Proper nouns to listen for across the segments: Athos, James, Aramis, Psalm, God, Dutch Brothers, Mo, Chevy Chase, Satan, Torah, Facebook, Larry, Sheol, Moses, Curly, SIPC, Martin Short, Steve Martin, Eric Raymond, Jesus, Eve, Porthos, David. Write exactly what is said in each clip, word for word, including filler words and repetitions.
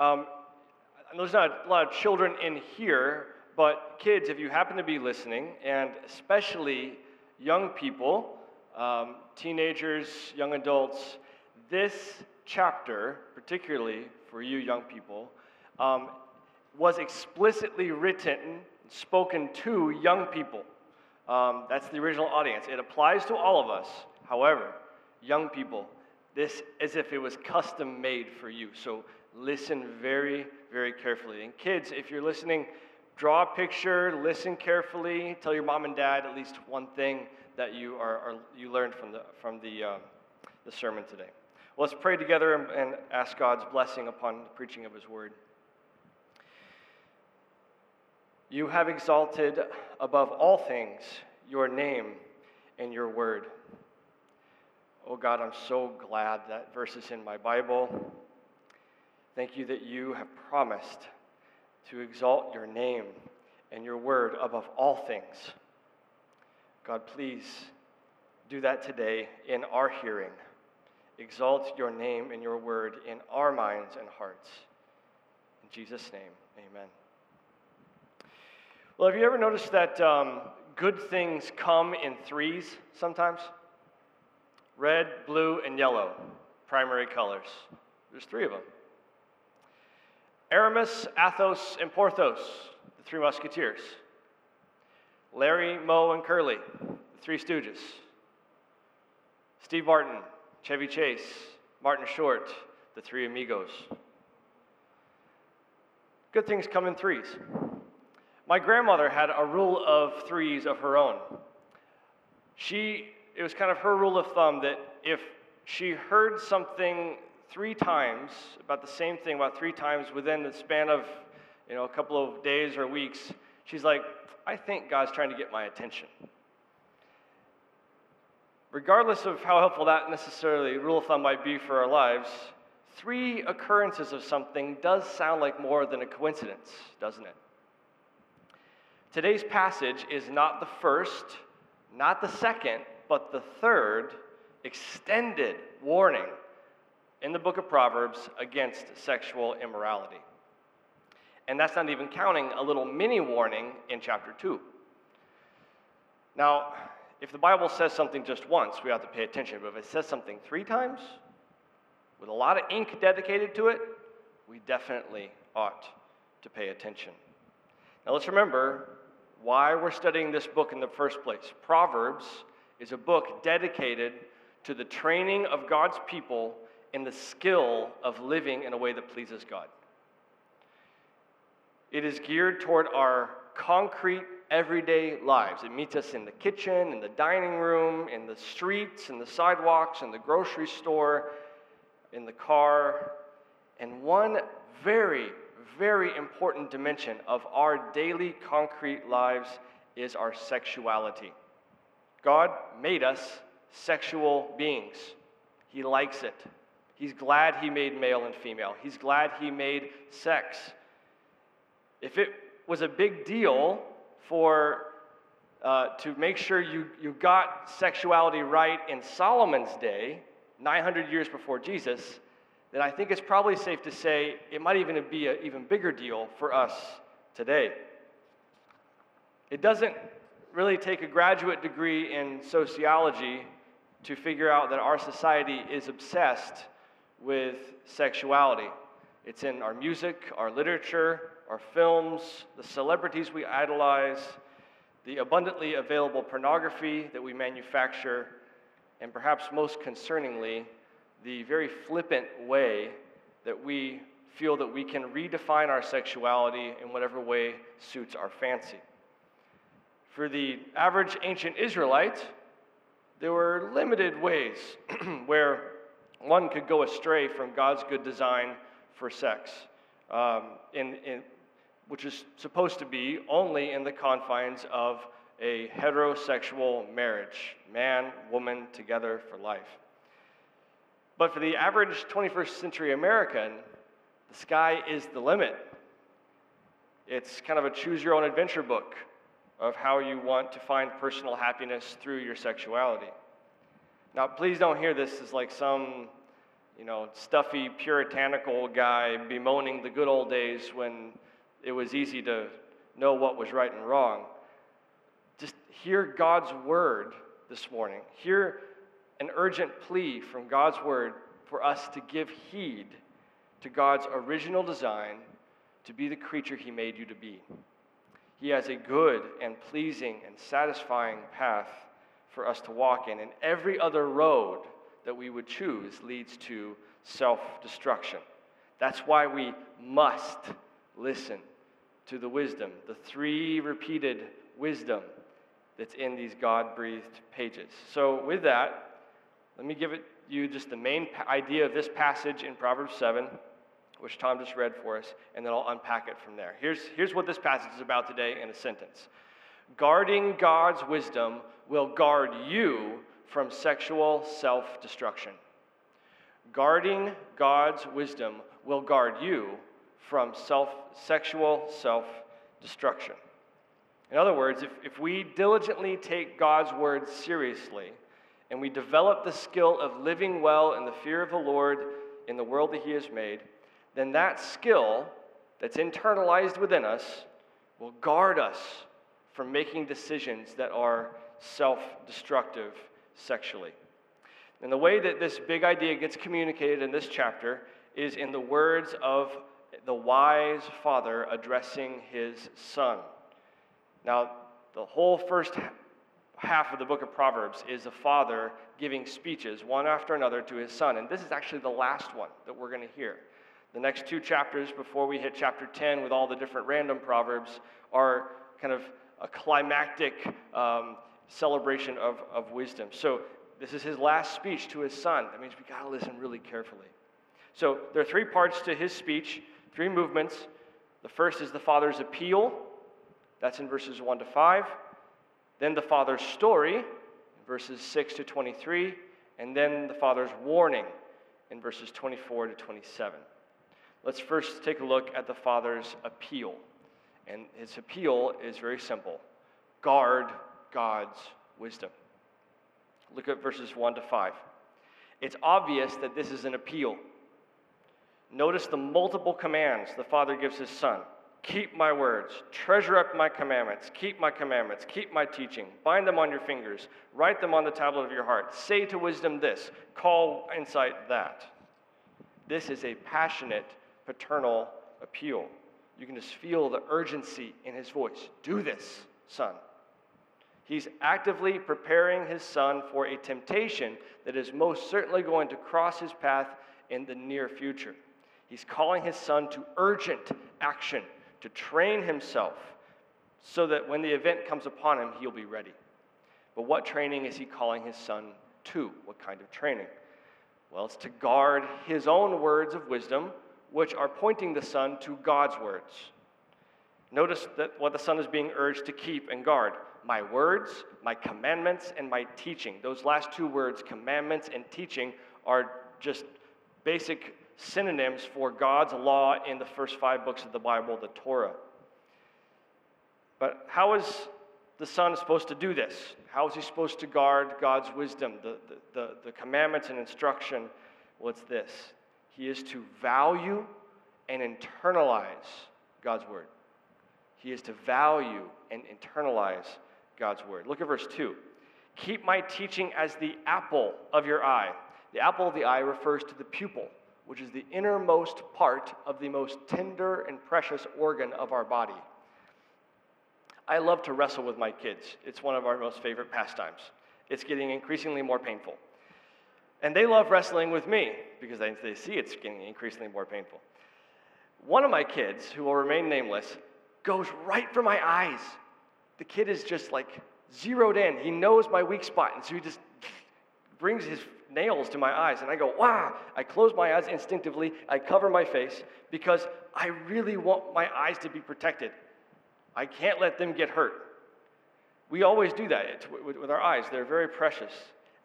Um, there's not a lot of children in here, but kids, if you happen to be listening, and especially young people, um, teenagers, young adults, this chapter, particularly for you young people, um, was explicitly written, spoken to young people. Um, that's the original audience. It applies to all of us. However, young people, this is as if it was custom made for you. So listen very, very carefully. And kids, if you're listening, draw a picture, listen carefully, tell your mom and dad at least one thing that you are, are you learned from the from the uh, the sermon today. Let's pray together and, and ask God's blessing upon the preaching of his word. You have exalted above all things your name and your word. Oh God, I'm so glad that verse is in my Bible. Thank you that you have promised to exalt your name and your word above all things. God, please do that today in our hearing. Exalt your name and your word in our minds and hearts. In Jesus' name, amen. Well, have you ever noticed that um, good things come in threes sometimes? Red, blue, and yellow, primary colors. There's three of them. Aramis, Athos, and Porthos, the Three Musketeers. Larry, Mo, and Curly, the Three Stooges. Steve Martin, Chevy Chase, Martin Short, the Three Amigos. Good things come in threes. My grandmother had a rule of threes of her own. She, it was kind of her rule of thumb that if she heard something three times, about the same thing about three times within the span of, you know, a couple of days or weeks, she's like, I think God's trying to get my attention. Regardless of how helpful that necessarily rule of thumb might be for our lives, three occurrences of something does sound like more than a coincidence, doesn't it? Today's passage is not the first, not the second, but the third extended warning in the book of Proverbs against sexual immorality. And that's not even counting a little mini warning in chapter two. Now, if the Bible says something just once, we have to pay attention. But if it says something three times, with a lot of ink dedicated to it, we definitely ought to pay attention. Now let's remember why we're studying this book in the first place. Proverbs is a book dedicated to the training of God's people in the skill of living in a way that pleases God. It is geared toward our concrete, everyday lives. It meets us in the kitchen, in the dining room, in the streets, in the sidewalks, in the grocery store, in the car. And one very very important dimension of our daily concrete lives is our sexuality. God made us sexual beings. He likes it. He's glad he made male and female. He's glad he made sex. If it was a big deal for uh, to make sure you, you got sexuality right in Solomon's day, nine hundred years before Jesus, then I think it's probably safe to say it might even be an even bigger deal for us today. It doesn't really take a graduate degree in sociology to figure out that our society is obsessed with sexuality. It's in our music, our literature, our films, the celebrities we idolize, the abundantly available pornography that we manufacture, and perhaps most concerningly, the very flippant way that we feel that we can redefine our sexuality in whatever way suits our fancy. For the average ancient Israelite, there were limited ways where one could go astray from God's good design for sex, um, in, in, which is supposed to be only in the confines of a heterosexual marriage, man, woman, together for life. But for the average twenty-first century American, the sky is the limit. It's kind of a choose-your-own-adventure book of how you want to find personal happiness through your sexuality. Now, please don't hear this as like some you know, stuffy, puritanical guy bemoaning the good old days when it was easy to know what was right and wrong. Just hear God's word this morning. Hear an urgent plea from God's word for us to give heed to God's original design to be the creature he made you to be. He has a good and pleasing and satisfying path for us to walk in, and every other road that we would choose leads to self-destruction. That's why we must listen to the wisdom, the three repeated wisdom that's in these God-breathed pages. So with that, let me give it you just the main idea of this passage in Proverbs seven, which Tom just read for us, and then I'll unpack it from there. Here's, here's what this passage is about today in a sentence. Guarding God's wisdom will guard you from sexual self-destruction. Guarding God's wisdom will guard you from self, sexual self-destruction. In other words, if, if we diligently take God's word seriously, and we develop the skill of living well in the fear of the Lord in the world that he has made, then that skill that's internalized within us will guard us from making decisions that are self-destructive sexually. And the way that this big idea gets communicated in this chapter is in the words of the wise father addressing his son. Now, the whole first half of the book of Proverbs is a father giving speeches one after another to his son. And this is actually the last one that we're going to hear. The next two chapters before we hit chapter ten with all the different random proverbs are kind of a climactic um, celebration of, of wisdom. So this is his last speech to his son. That means we've got to listen really carefully. So there are three parts to his speech, three movements. The first is the father's appeal. That's in verses one to five. Then the father's story, verses six to twenty-three, and then the father's warning in verses twenty-four to twenty-seven. Let's first take a look at the father's appeal. And his appeal is very simple. Guard God's wisdom. Look at verses one to five. It's obvious that this is an appeal. Notice the multiple commands the father gives his son. Keep my words, treasure up my commandments, keep my commandments, keep my teaching, bind them on your fingers, write them on the tablet of your heart, say to wisdom this, call insight that. This is a passionate paternal appeal. You can just feel the urgency in his voice. Do this, son. He's actively preparing his son for a temptation that is most certainly going to cross his path in the near future. He's calling his son to urgent action, to train himself so that when the event comes upon him, he'll be ready. But what training is he calling his son to? What kind of training? Well, it's to guard his own words of wisdom, which are pointing the son to God's words. Notice that what the son is being urged to keep and guard. My words, my commandments, and my teaching. Those last two words, commandments and teaching, are just basic synonyms for God's law in the first five books of the Bible, the Torah. But how is the son supposed to do this? How is he supposed to guard God's wisdom, the, the, the commandments and instruction? Well, it's this. He is to value and internalize God's word. He is to value and internalize God's word. Look at verse two. Keep my teaching as the apple of your eye. The apple of the eye refers to the pupil, which is the innermost part of the most tender and precious organ of our body. I love to wrestle with my kids. It's one of our most favorite pastimes. It's getting increasingly more painful. And they love wrestling with me because they, they see it's getting increasingly more painful. One of my kids, who will remain nameless, goes right for my eyes. The kid is just like zeroed in. He knows my weak spot, and so he just brings his nails to my eyes, and I go, wow. I close my eyes instinctively. I cover my face because I really want my eyes to be protected. I can't let them get hurt. We always do that it's with our eyes. They're very precious.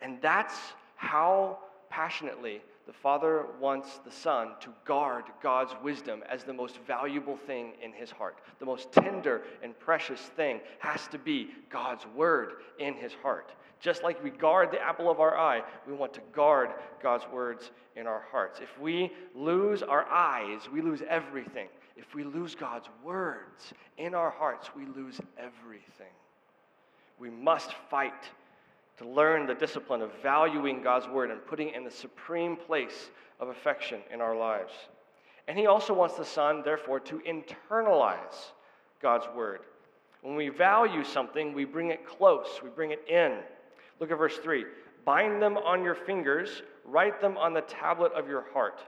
And that's how passionately The Father wants the Son to guard God's wisdom as the most valuable thing in his heart. The most tender and precious thing has to be God's word in his heart. Just like we guard the apple of our eye, we want to guard God's words in our hearts. If we lose our eyes, we lose everything. If we lose God's words in our hearts, we lose everything. We must fight to learn the discipline of valuing God's word and putting it in the supreme place of affection in our lives. And he also wants the Son, therefore, to internalize God's word. When we value something, we bring it close, we bring it in. Look at verse three. Bind them on your fingers, write them on the tablet of your heart.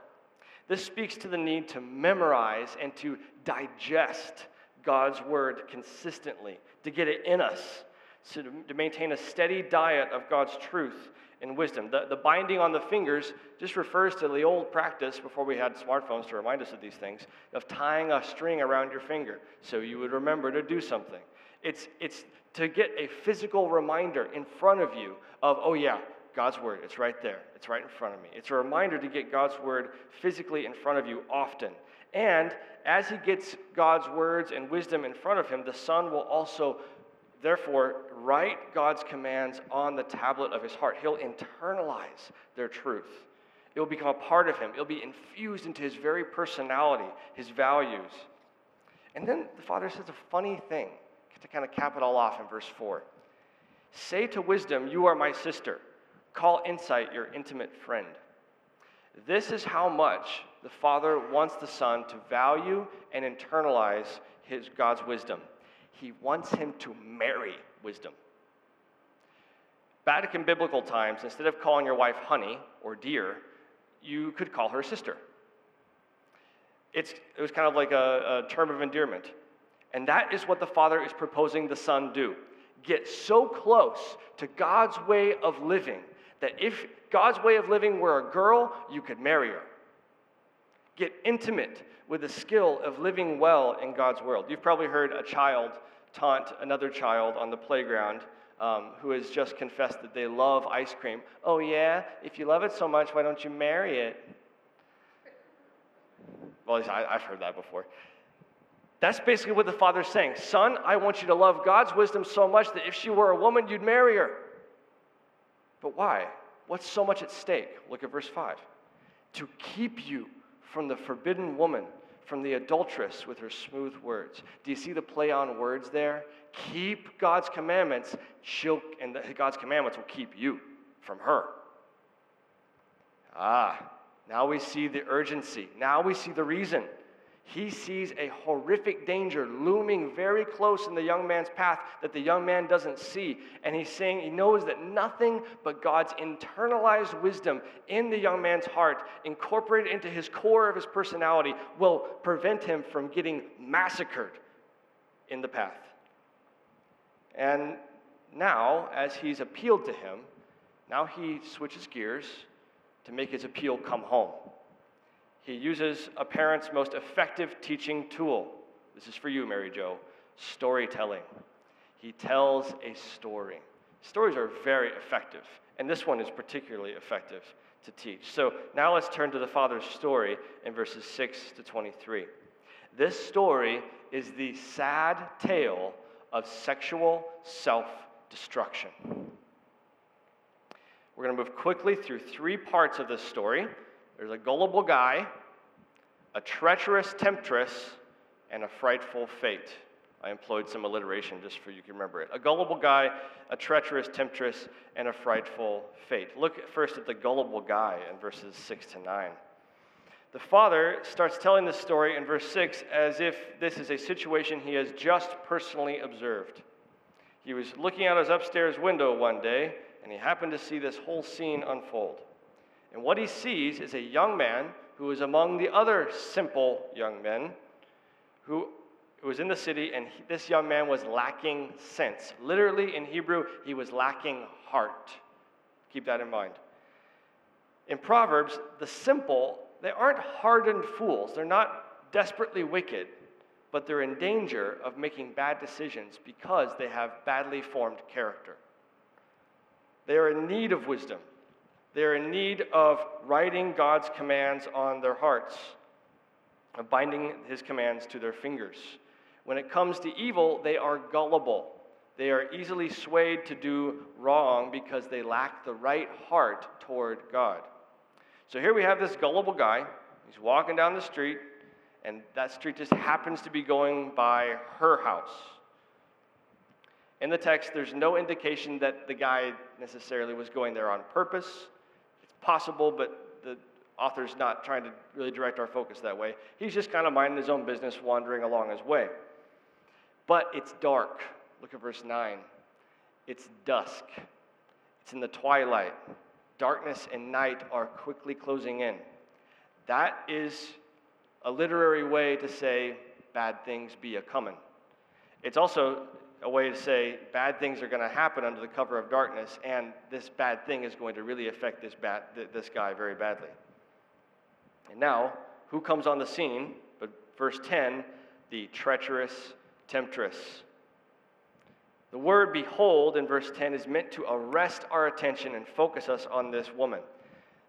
This speaks to the need to memorize and to digest God's word consistently, to get it in us. So to, to maintain a steady diet of God's truth and wisdom. The, the binding on the fingers just refers to the old practice, before we had smartphones to remind us of these things, of tying a string around your finger so you would remember to do something. It's, it's to get a physical reminder in front of you of, oh yeah, God's word, it's right there. It's right in front of me. It's a reminder to get God's word physically in front of you often. And as he gets God's words and wisdom in front of him, the Son will also therefore, write God's commands on the tablet of his heart. He'll internalize their truth. It will become a part of him. It will be infused into his very personality, his values. And then the Father says a funny thing to kind of cap it all off in verse four. Say to wisdom, you are my sister. Call insight your intimate friend. This is how much the Father wants the Son to value and internalize his God's wisdom. He wants him to marry wisdom. Back in biblical times, instead of calling your wife honey or dear, you could call her sister. It's, it was kind of like a, a term of endearment. And that is what the Father is proposing the Son do. Get so close to God's way of living that if God's way of living were a girl, you could marry her. Get intimate with the skill of living well in God's world. You've probably heard a child taunt another child on the playground um, who has just confessed that they love ice cream. Oh yeah, if you love it so much, why don't you marry it? Well, at least I, I've heard that before. That's basically what the Father's saying. Son, I want you to love God's wisdom so much that if she were a woman, you'd marry her. But why? What's so much at stake? Look at verse five. To keep you from the forbidden woman, from the adulteress with her smooth words. Do you see the play on words there? Keep God's commandments, she'll, and the, God's commandments will keep you from her. Ah, now we see the urgency. Now we see the reason. He sees a horrific danger looming very close in the young man's path that the young man doesn't see. And he's saying he knows that nothing but God's internalized wisdom in the young man's heart, incorporated into his core of his personality, will prevent him from getting massacred in the path. And now, as he's appealed to him, now he switches gears to make his appeal come home. He uses a parent's most effective teaching tool. This is for you, Mary Jo. Storytelling. He tells a story. Stories are very effective, and this one is particularly effective to teach. So now let's turn to the Father's story in verses six to twenty-three. This story is the sad tale of sexual self-destruction. We're going to move quickly through three parts of this story. There's a gullible guy, a treacherous temptress, and a frightful fate. I employed some alliteration just for you to remember it. A gullible guy, a treacherous temptress, and a frightful fate. Look first at the gullible guy in verses six to nine. The Father starts telling this story in verse six as if this is a situation he has just personally observed. He was looking out his upstairs window one day, and he happened to see this whole scene unfold. And what he sees is a young man who is among the other simple young men who was in the city, and he, this young man was lacking sense. Literally in Hebrew, he was lacking heart. Keep that in mind. In Proverbs, the simple, they aren't hardened fools. They're not desperately wicked, but they're in danger of making bad decisions because they have badly formed character. They are in need of wisdom. They're in need of writing God's commands on their hearts, of binding his commands to their fingers. When it comes to evil, they are gullible. They are easily swayed to do wrong because they lack the right heart toward God. So here we have this gullible guy. He's walking down the street, and that street just happens to be going by her house. In the text, there's no indication that the guy necessarily was going there on purpose. It's possible, but the author's not trying to really direct our focus that way. He's just kind of minding his own business, wandering along his way. But it's dark. Look at verse nine. It's dusk. It's in the twilight. Darkness and night are quickly closing in. That is a literary way to say bad things be a-comin'. It's also a way to say bad things are going to happen under the cover of darkness, and this bad thing is going to really affect this, bad, th- this guy very badly. And now, who comes on the scene? But verse ten, the treacherous temptress. The word behold in verse ten is meant to arrest our attention and focus us on this woman.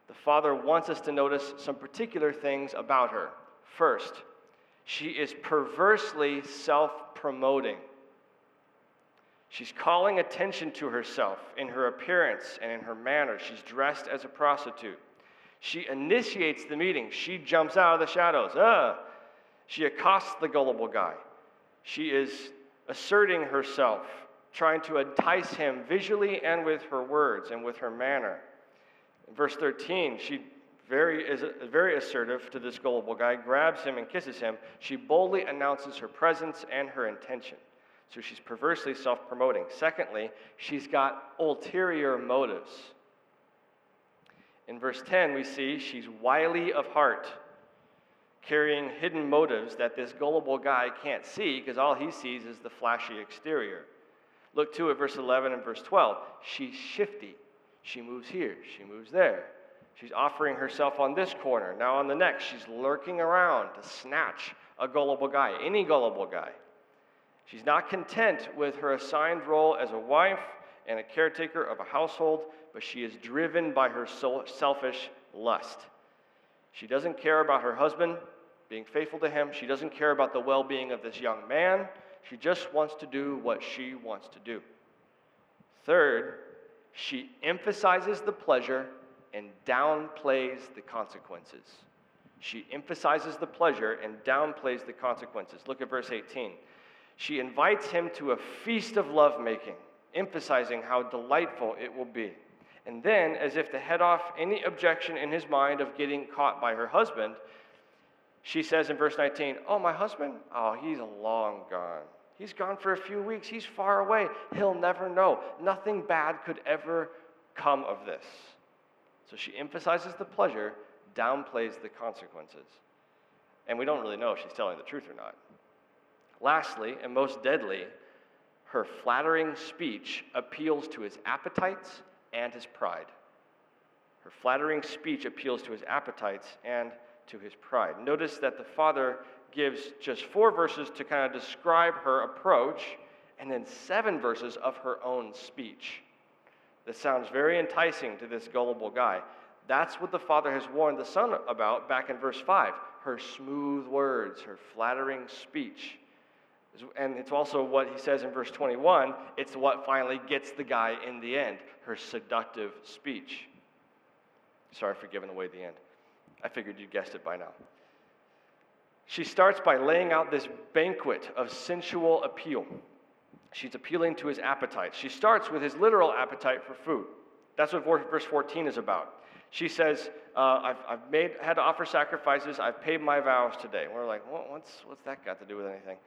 The Father wants us to notice some particular things about her. First, she is perversely self-promoting. She's calling attention to herself in her appearance and in her manner. She's dressed as a prostitute. She initiates the meeting. She jumps out of the shadows. Ah! She accosts the gullible guy. She is asserting herself, trying to entice him visually and with her words and with her manner. In verse thirteen, she very is very assertive to this gullible guy, grabs him and kisses him. She boldly announces her presence and her intention. So she's perversely self-promoting. Secondly, she's got ulterior motives. In verse ten, we see she's wily of heart, carrying hidden motives that this gullible guy can't see because all he sees is the flashy exterior. Look too at verse eleven and verse twelve. She's shifty. She moves here. She moves there. She's offering herself on this corner, now on the next. She's lurking around to snatch a gullible guy, any gullible guy. She's not content with her assigned role as a wife and a caretaker of a household, but she is driven by her selfish lust. She doesn't care about her husband being faithful to him. She doesn't care about the well-being of this young man. She just wants to do what she wants to do. Third, she emphasizes the pleasure and downplays the consequences. She emphasizes the pleasure and downplays the consequences. Look at verse eighteen. She invites him to a feast of lovemaking, emphasizing how delightful it will be. And then, as if to head off any objection in his mind of getting caught by her husband, she says in verse nineteen, "Oh, my husband? Oh, he's long gone. He's gone for a few weeks. He's far away. He'll never know. Nothing bad could ever come of this." So she emphasizes the pleasure, downplays the consequences. And we don't really know if she's telling the truth or not. Lastly, and most deadly, her flattering speech appeals to his appetites and his pride. Her flattering speech appeals to his appetites and to his pride. Notice that the Father gives just four verses to kind of describe her approach, and then seven verses of her own speech. This sounds very enticing to this gullible guy. That's what the Father has warned the Son about back in verse five, her smooth words, her flattering speech. And it's also what he says in verse twenty-one, it's what finally gets the guy in the end, her seductive speech. Sorry for giving away the end. I figured you guessed it by now. She starts by laying out this banquet of sensual appeal. She's appealing to his appetite. She starts with his literal appetite for food. That's what verse fourteen is about. She says, uh, I've, I've made, had to offer sacrifices. I've paid my vows today. And we're like, well, what's, what's that got to do with anything?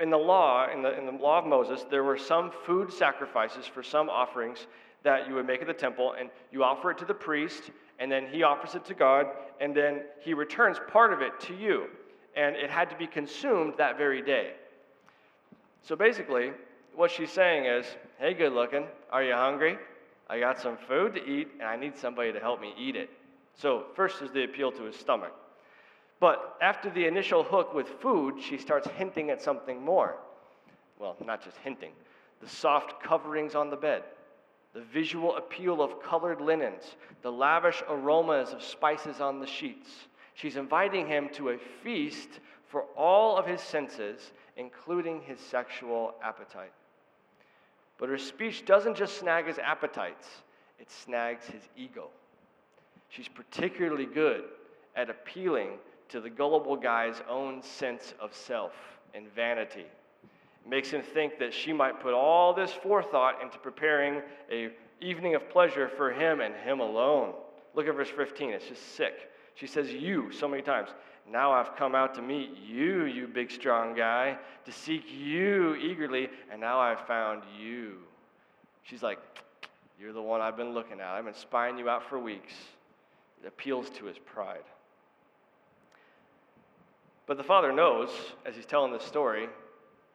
In the law, in the, in the law of Moses, there were some food sacrifices for some offerings that you would make at the temple, and you offer it to the priest, and then he offers it to God, and then he returns part of it to you, and it had to be consumed that very day. So basically, what she's saying is, hey, good looking, are you hungry? I got some food to eat, and I need somebody to help me eat it. So first is the appeal to his stomach. But after the initial hook with food, she starts hinting at something more. Well, not just hinting. The soft coverings on the bed. the visual appeal of colored linens, the lavish aromas of spices on the sheets. She's inviting him to a feast for all of his senses, including his sexual appetite. But her speech doesn't just snag his appetites, it snags his ego. She's particularly good at appealing to the gullible guy's own sense of self and vanity. It makes him think that she might put all this forethought into preparing an evening of pleasure for him and him alone. Look at verse fifteen, it's just sick. She says, "You," so many times. "Now I've come out to meet you, you big strong guy, to seek you eagerly, and now I've found you." She's like, "You're the one I've been looking at. I've been spying you out for weeks." It appeals to his pride. But the father knows, as he's telling this story,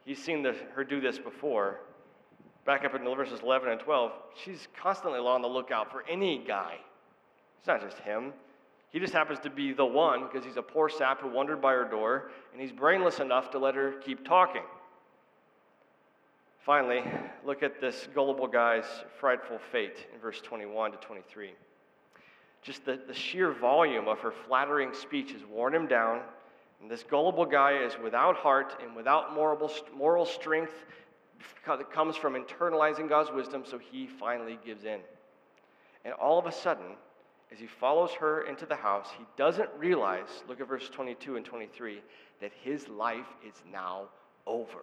he's seen the, her do this before. Back up in verses eleven and twelve, she's constantly on the lookout for any guy. It's not just him. He just happens to be the one because he's a poor sap who wandered by her door, and he's brainless enough to let her keep talking. Finally, look at this gullible guy's frightful fate in verse twenty-one to twenty-three. Just the, the sheer volume of her flattering speech has worn him down, and this gullible guy is without heart and without moral, moral strength that comes from internalizing God's wisdom, so he finally gives in. And all of a sudden, as he follows her into the house, he doesn't realize, look at verse twenty-two and twenty-three, that his life is now over.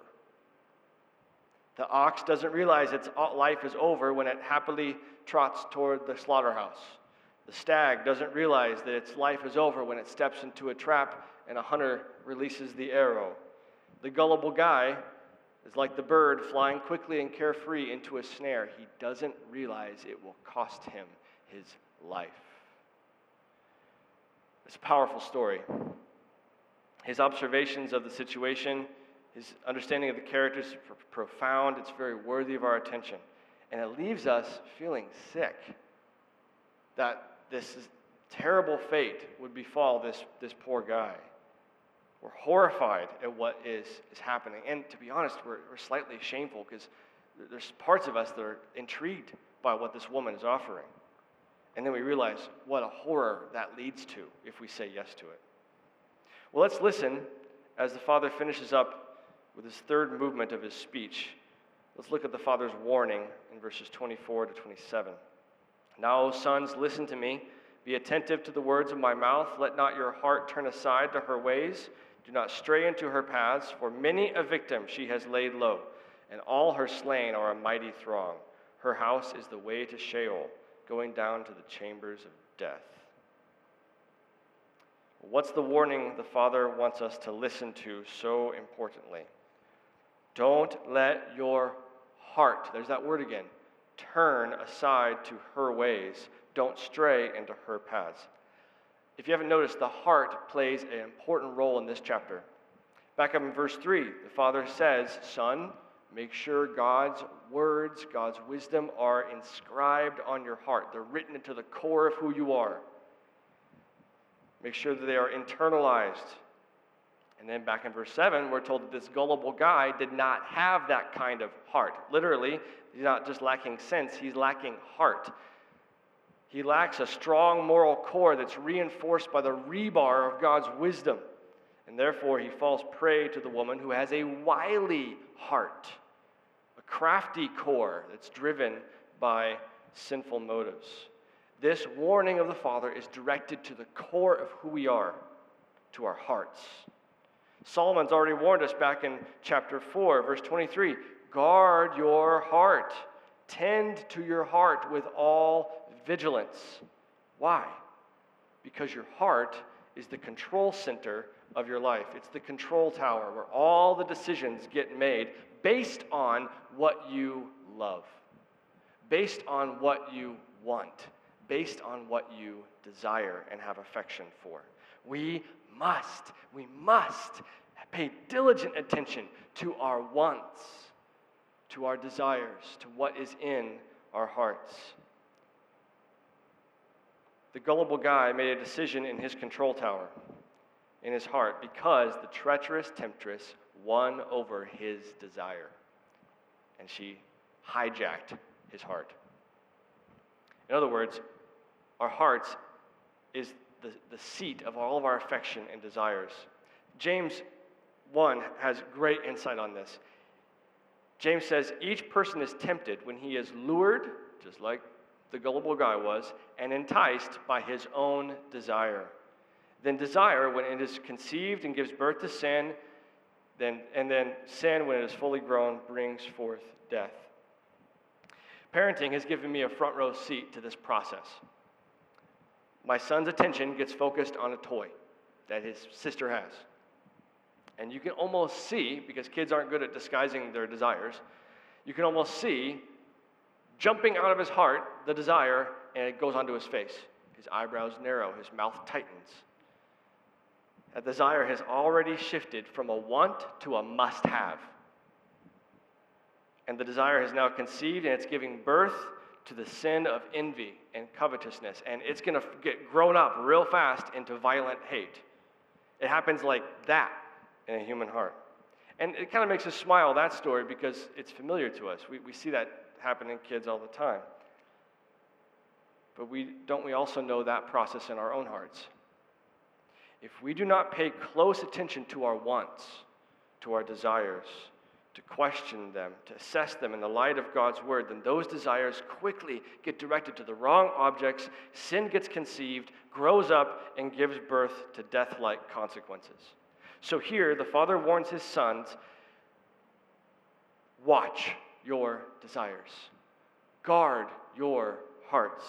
The ox doesn't realize its life is over when it happily trots toward the slaughterhouse. The stag doesn't realize that its life is over when it steps into a trap and a hunter releases the arrow. The gullible guy is like the bird flying quickly and carefree into a snare. He doesn't realize it will cost him his life. It's a powerful story. His observations of the situation, his understanding of the characters is profound. It's very worthy of our attention. And it leaves us feeling sick that this terrible fate would befall this, this poor guy. We're horrified at what is, is happening. And to be honest, we're, we're slightly shameful because there's parts of us that are intrigued by what this woman is offering. And then we realize what a horror that leads to if we say yes to it. Well, let's listen as the father finishes up with his third movement of his speech. Let's look at the father's warning in verses twenty-four to twenty-seven. "Now, O sons, listen to me. Be attentive to the words of my mouth. Let not your heart turn aside to her ways. Do not stray into her paths. For many a victim she has laid low, and all her slain are a mighty throng. Her house is the way to Sheol, going down to the chambers of death." What's the warning the Father wants us to listen to so importantly? Don't let your heart, there's that word again, turn aside to her ways. Don't stray into her paths. If you haven't noticed, the heart plays an important role in this chapter. Back up in verse three, the Father says, "Son, make sure God's words, God's wisdom are inscribed on your heart. They're written into the core of who you are. Make sure that they are internalized." And then back in verse seven, we're told that this gullible guy did not have that kind of heart. Literally, he's not just lacking sense, he's lacking heart. He lacks a strong moral core that's reinforced by the rebar of God's wisdom. And therefore, he falls prey to the woman who has a wily heart, crafty core that's driven by sinful motives. This warning of the Father is directed to the core of who we are, to our hearts. Solomon's already warned us back in chapter four, verse twenty-three, "Guard your heart, tend to your heart with all vigilance." Why? Because your heart is the control center of your life. It's the control tower where all the decisions get made based on what you love, based on what you want, based on what you desire and have affection for. We must, we must pay diligent attention to our wants, to our desires, to what is in our hearts. The gullible guy made a decision in his control tower, in his heart, because the treacherous temptress won over his desire, and she hijacked his heart. In other words, our hearts is the, the seat of all of our affection and desires. James one has great insight on this. James says, each person is tempted when he is lured, just like the gullible guy was, and enticed by his own desire. Then desire, when it is conceived and gives birth to sin, then, and then sin, when it is fully grown, brings forth death. Parenting has given me a front row seat to this process. My son's attention gets focused on a toy that his sister has. And you can almost see, because kids aren't good at disguising their desires, you can almost see jumping out of his heart, the desire, and it goes onto his face. His eyebrows narrow, his mouth tightens. That desire has already shifted from a want to a must-have. And the desire has now conceived, and it's giving birth to the sin of envy and covetousness. And it's going to get grown up real fast into violent hate. It happens like that in a human heart. And it kind of makes us smile, that story, because it's familiar to us. We, we see that happen in kids all the time. But we don't we also know that process in our own hearts? If we do not pay close attention to our wants, to our desires, to question them, to assess them in the light of God's word, then those desires quickly get directed to the wrong objects, sin gets conceived, grows up, and gives birth to death-like consequences. So here, the father warns his sons, watch your desires. Guard your hearts.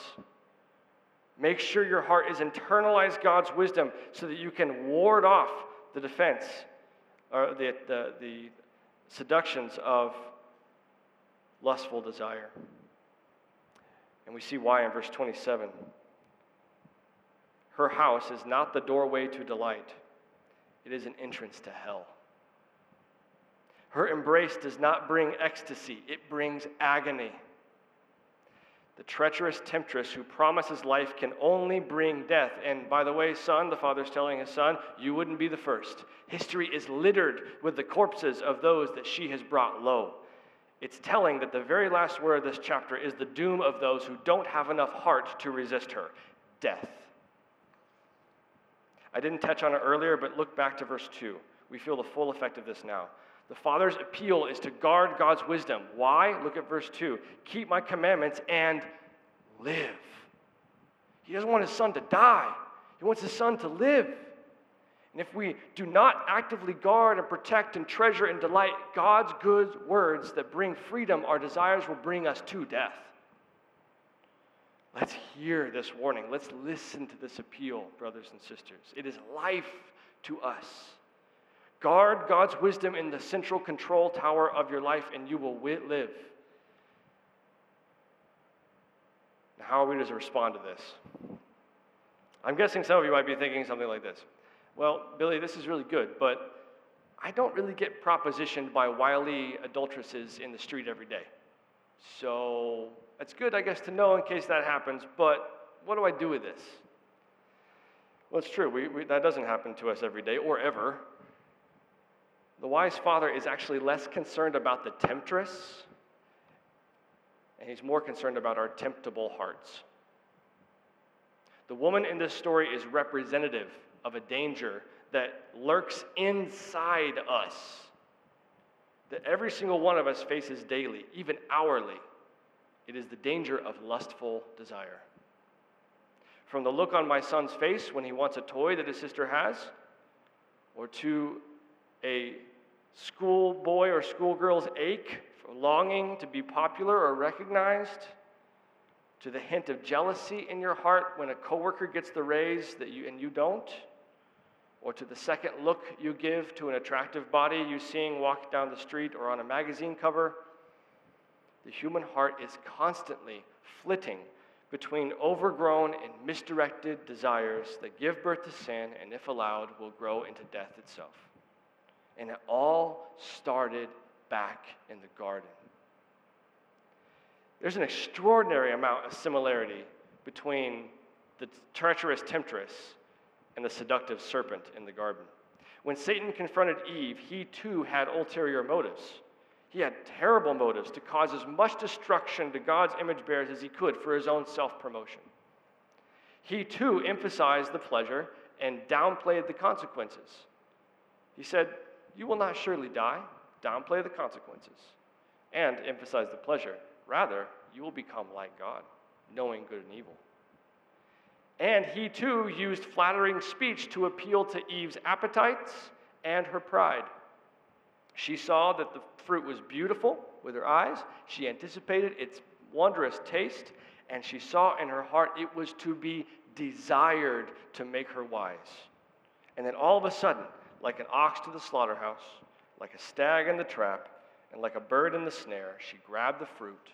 Make sure your heart is internalized God's wisdom so that you can ward off the defense, or the, the, the seductions of lustful desire. And we see why in verse twenty-seven. Her house is not the doorway to delight. It is an entrance to hell. Her embrace does not bring ecstasy. It brings agony. The treacherous temptress who promises life can only bring death. And by the way, son, the father's telling his son, you wouldn't be the first. History is littered with the corpses of those that she has brought low. It's telling that the very last word of this chapter is the doom of those who don't have enough heart to resist her. Death. I didn't touch on it earlier, but look back to verse two. We feel the full effect of this now. The father's appeal is to guard God's wisdom. Why? Look at verse two. Keep my commandments and live. He doesn't want his son to die. He wants his son to live. And if we do not actively guard and protect and treasure and delight God's good words that bring freedom, our desires will bring us to death. Let's hear this warning. Let's listen to this appeal, brothers and sisters. It is life to us. Guard God's wisdom in the central control tower of your life, and you will live. Now, how are we to respond to this? I'm guessing some of you might be thinking something like this. Well, Billy, this is really good, but I don't really get propositioned by wily adulteresses in the street every day. So it's good, I guess, to know in case that happens, but what do I do with this? Well, it's true. We, we, that doesn't happen to us every day or ever. The wise father is actually less concerned about the temptress, and he's more concerned about our temptable hearts. The woman in this story is representative of a danger that lurks inside us, that every single one of us faces daily, even hourly. It is the danger of lustful desire. From the look on my son's face when he wants a toy that his sister has, or to a schoolboy or schoolgirl's ache for longing to be popular or recognized, to the hint of jealousy in your heart when a coworker gets the raise that you and you don't, or to the second look you give to an attractive body you seeing walk down the street or on a magazine cover, the human heart is constantly flitting between overgrown and misdirected desires that give birth to sin and, if allowed, will grow into death itself. And it all started back in the garden. There's an extraordinary amount of similarity between the treacherous temptress and the seductive serpent in the garden. When Satan confronted Eve, he too had ulterior motives. He had terrible motives to cause as much destruction to God's image bearers as he could for his own self-promotion. He, too, emphasized the pleasure and downplayed the consequences. He said, "You will not surely die." Downplay the consequences and emphasize the pleasure. Rather, you will become like God, knowing good and evil. And he, too, used flattering speech to appeal to Eve's appetites and her pride. She saw that the fruit was beautiful with her eyes. She anticipated its wondrous taste, and she saw in her heart it was to be desired to make her wise. And then all of a sudden, like an ox to the slaughterhouse, like a stag in the trap, and like a bird in the snare, she grabbed the fruit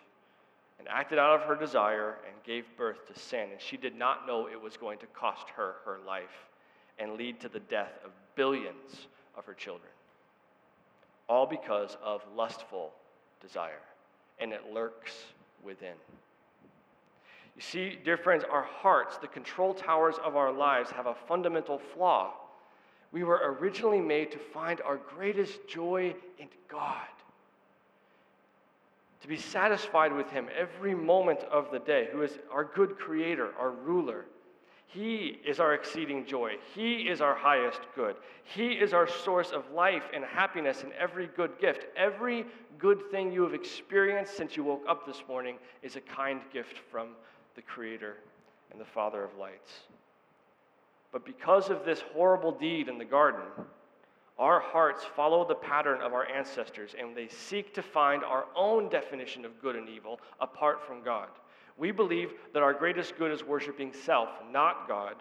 and acted out of her desire and gave birth to sin. And she did not know it was going to cost her her life and lead to the death of billions of her children, all because of lustful desire, and it lurks within. You see, dear friends, our hearts, the control towers of our lives, have a fundamental flaw. We were originally made to find our greatest joy in God, to be satisfied with him every moment of the day, who is our good creator, our ruler. He is our exceeding joy. He is our highest good. He is our source of life and happiness and every good gift. Every good thing you have experienced since you woke up this morning is a kind gift from the Creator and the Father of lights. But because of this horrible deed in the garden, our hearts follow the pattern of our ancestors, and they seek to find our own definition of good and evil apart from God. We believe that our greatest good is worshiping self, not God,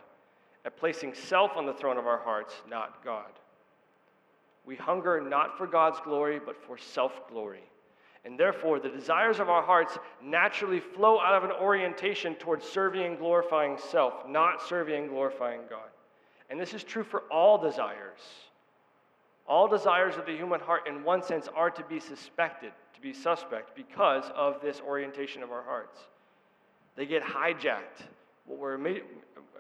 and placing self on the throne of our hearts, not God. We hunger not for God's glory, but for self-glory. And therefore, the desires of our hearts naturally flow out of an orientation towards serving and glorifying self, not serving and glorifying God. And this is true for all desires. All desires of the human heart, in one sense, are to be suspected, to be suspect, because of this orientation of our hearts. They get hijacked. What were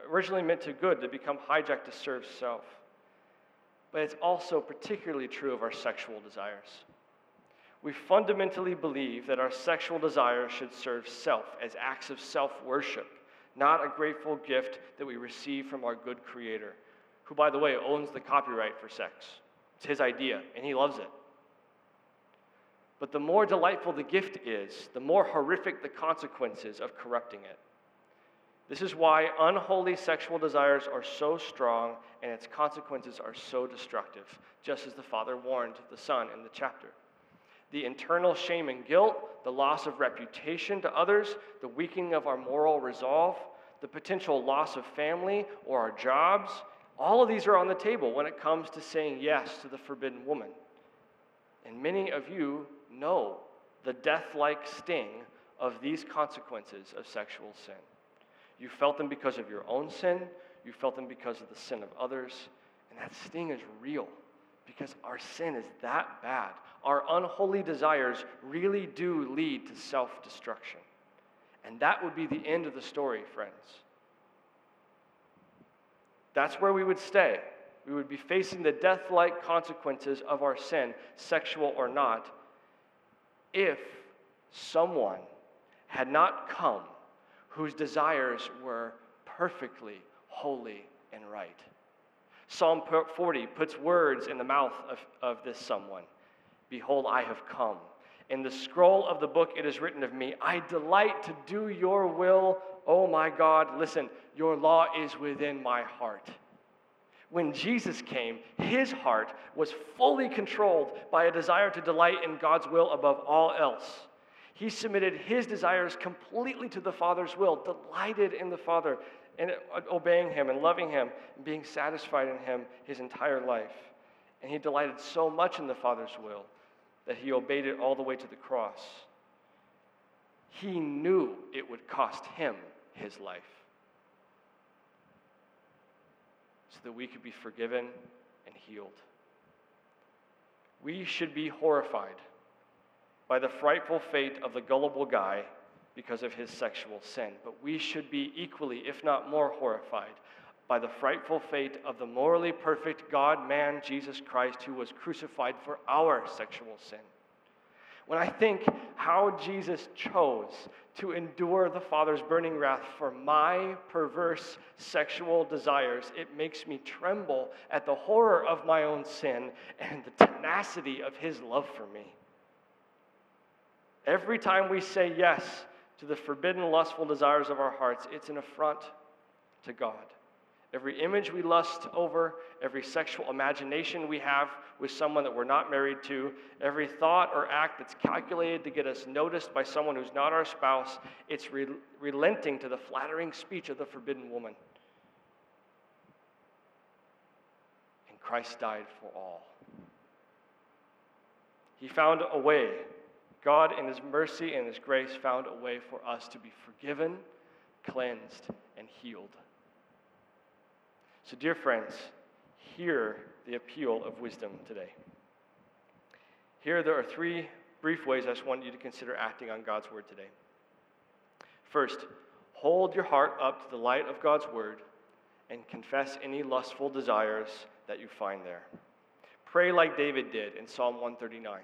originally meant to good, they become hijacked to serve self. But it's also particularly true of our sexual desires. We fundamentally believe that our sexual desires should serve self as acts of self-worship, not a grateful gift that we receive from our good Creator, who, by the way, owns the copyright for sex. It's his idea, and he loves it. But the more delightful the gift is, the more horrific the consequences of corrupting it. This is why unholy sexual desires are so strong and its consequences are so destructive, just as the Father warned the Son in the chapter. The internal shame and guilt, the loss of reputation to others, the weakening of our moral resolve, the potential loss of family or our jobs, all of these are on the table when it comes to saying yes to the forbidden woman. And many of you know the death-like sting of these consequences of sexual sin. You felt them because of your own sin, you felt them because of the sin of others, and that sting is real. Because our sin is that bad. Our unholy desires really do lead to self-destruction. And that would be the end of the story, friends. That's where we would stay. We would be facing the death-like consequences of our sin, sexual or not, if someone had not come whose desires were perfectly holy and right. Psalm forty puts words in the mouth of, of this someone. Behold, I have come. In the scroll of the book it is written of me, I delight to do your will, O my God. Listen, your law is within my heart. When Jesus came, his heart was fully controlled by a desire to delight in God's will above all else. He submitted his desires completely to the Father's will, delighted in the Father, and obeying him and loving him and being satisfied in him his entire life. And he delighted so much in the Father's will that he obeyed it all the way to the cross. He knew it would cost him his life so that we could be forgiven and healed. We should be horrified by the frightful fate of the gullible guy because of his sexual sin. But we should be equally, if not more, horrified by the frightful fate of the morally perfect God-man, Jesus Christ, who was crucified for our sexual sin. when I think how Jesus chose to endure the Father's burning wrath for my perverse sexual desires, it makes me tremble at the horror of my own sin and the tenacity of his love for me. Every time we say yes to the forbidden, lustful desires of our hearts, it's an affront to God. Every image we lust over, every sexual imagination we have with someone that we're not married to, every thought or act that's calculated to get us noticed by someone who's not our spouse, it's re- relenting to the flattering speech of the forbidden woman. And Christ died for all. He found a way. God, in his mercy and his grace, found a way for us to be forgiven, cleansed, and healed. So, dear friends, hear the appeal of wisdom today. Here, there are three brief ways I just want you to consider acting on God's word today. First, hold your heart up to the light of God's word and confess any lustful desires that you find there. Pray like David did in Psalm one thirty-nine.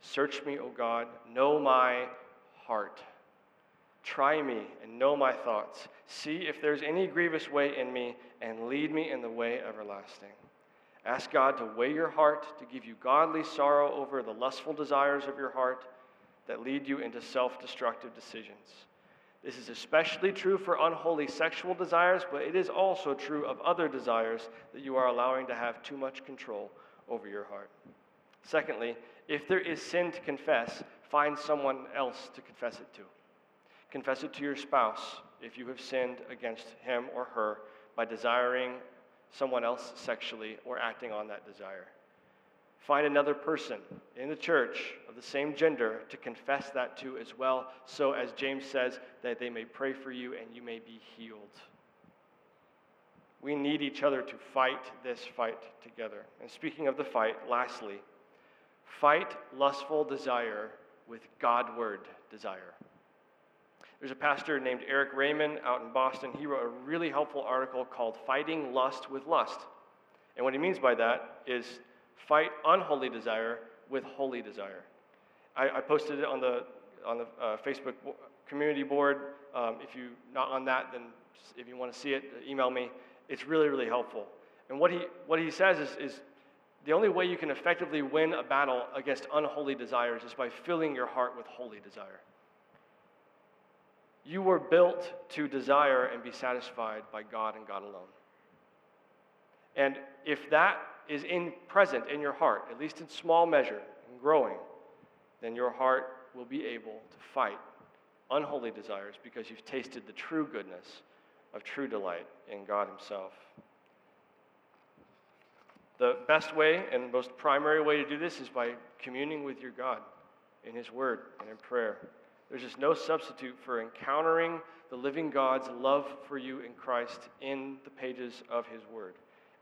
Search me, O God, know my heart. Try me and know my thoughts. See if there's any grievous way in me, and lead me in the way everlasting. Ask God to weigh your heart, to give you godly sorrow over the lustful desires of your heart that lead you into self-destructive decisions. This is especially true for unholy sexual desires, but it is also true of other desires that you are allowing to have too much control over your heart. Secondly, if there is sin to confess, find someone else to confess it to. Confess it to your spouse if you have sinned against him or her by desiring someone else sexually or acting on that desire. Find another person in the church of the same gender to confess that to as well, so, as James says, that they may pray for you and you may be healed. We need each other to fight this fight together. And speaking of the fight, lastly, fight lustful desire with Godward desire. There's a pastor named Eric Raymond out in Boston. He wrote a really helpful article called Fighting Lust with Lust. And what he means by that is fight unholy desire with holy desire. I, I posted it on the on the uh, Facebook community board. Um, if you're not on that, then if you want to see it, email me. It's really, really helpful. And what he what he says is, is the only way you can effectively win a battle against unholy desires is by filling your heart with holy desire. You were built to desire and be satisfied by God and God alone. And if that is in present in your heart, at least in small measure and growing, then your heart will be able to fight unholy desires because you've tasted the true goodness of true delight in God himself. The best way and the most primary way to do this is by communing with your God in his word and in prayer. There's just no substitute for encountering the living God's love for you in Christ in the pages of his word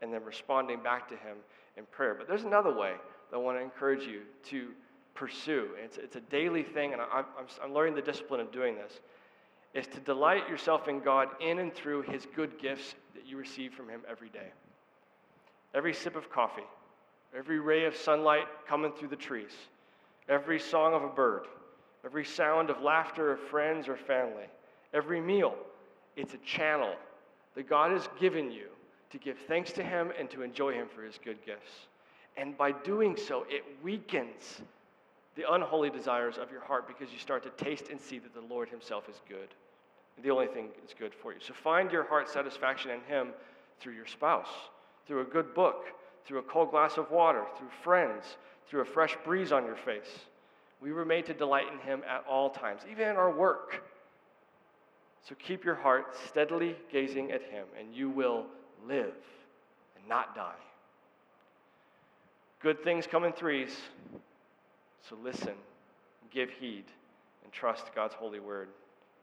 and then responding back to him in prayer. But there's another way that I want to encourage you to pursue. It's, it's a daily thing, and I'm, I'm, I'm learning the discipline of doing this, is to delight yourself in God in and through his good gifts that you receive from him every day. Every sip of coffee, every ray of sunlight coming through the trees, every song of a bird, every sound of laughter of friends or family, every meal, it's a channel that God has given you to give thanks to him and to enjoy him for his good gifts. And by doing so, it weakens the unholy desires of your heart because you start to taste and see that the Lord himself is good, the only thing that's good for you. So find your heart satisfaction in him through your spouse, through a good book, through a cold glass of water, through friends, through a fresh breeze on your face. We were made to delight in him at all times, even in our work. So keep your heart steadily gazing at him, and you will live and not die. Good things come in threes, so listen, give heed, and trust God's holy word,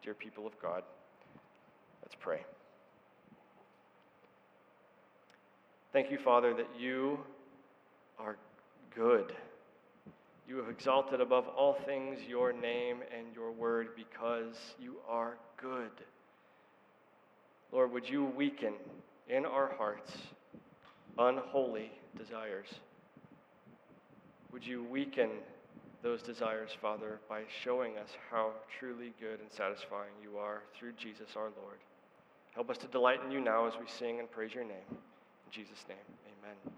dear people of God. Let's pray. Thank you, Father, that you are good. You have exalted above all things your name and your word because you are good. Lord, would you weaken in our hearts unholy desires? Would you weaken those desires, Father, by showing us how truly good and satisfying you are through Jesus our Lord. Help us to delight in you now as we sing and praise your name. In Jesus' name, amen.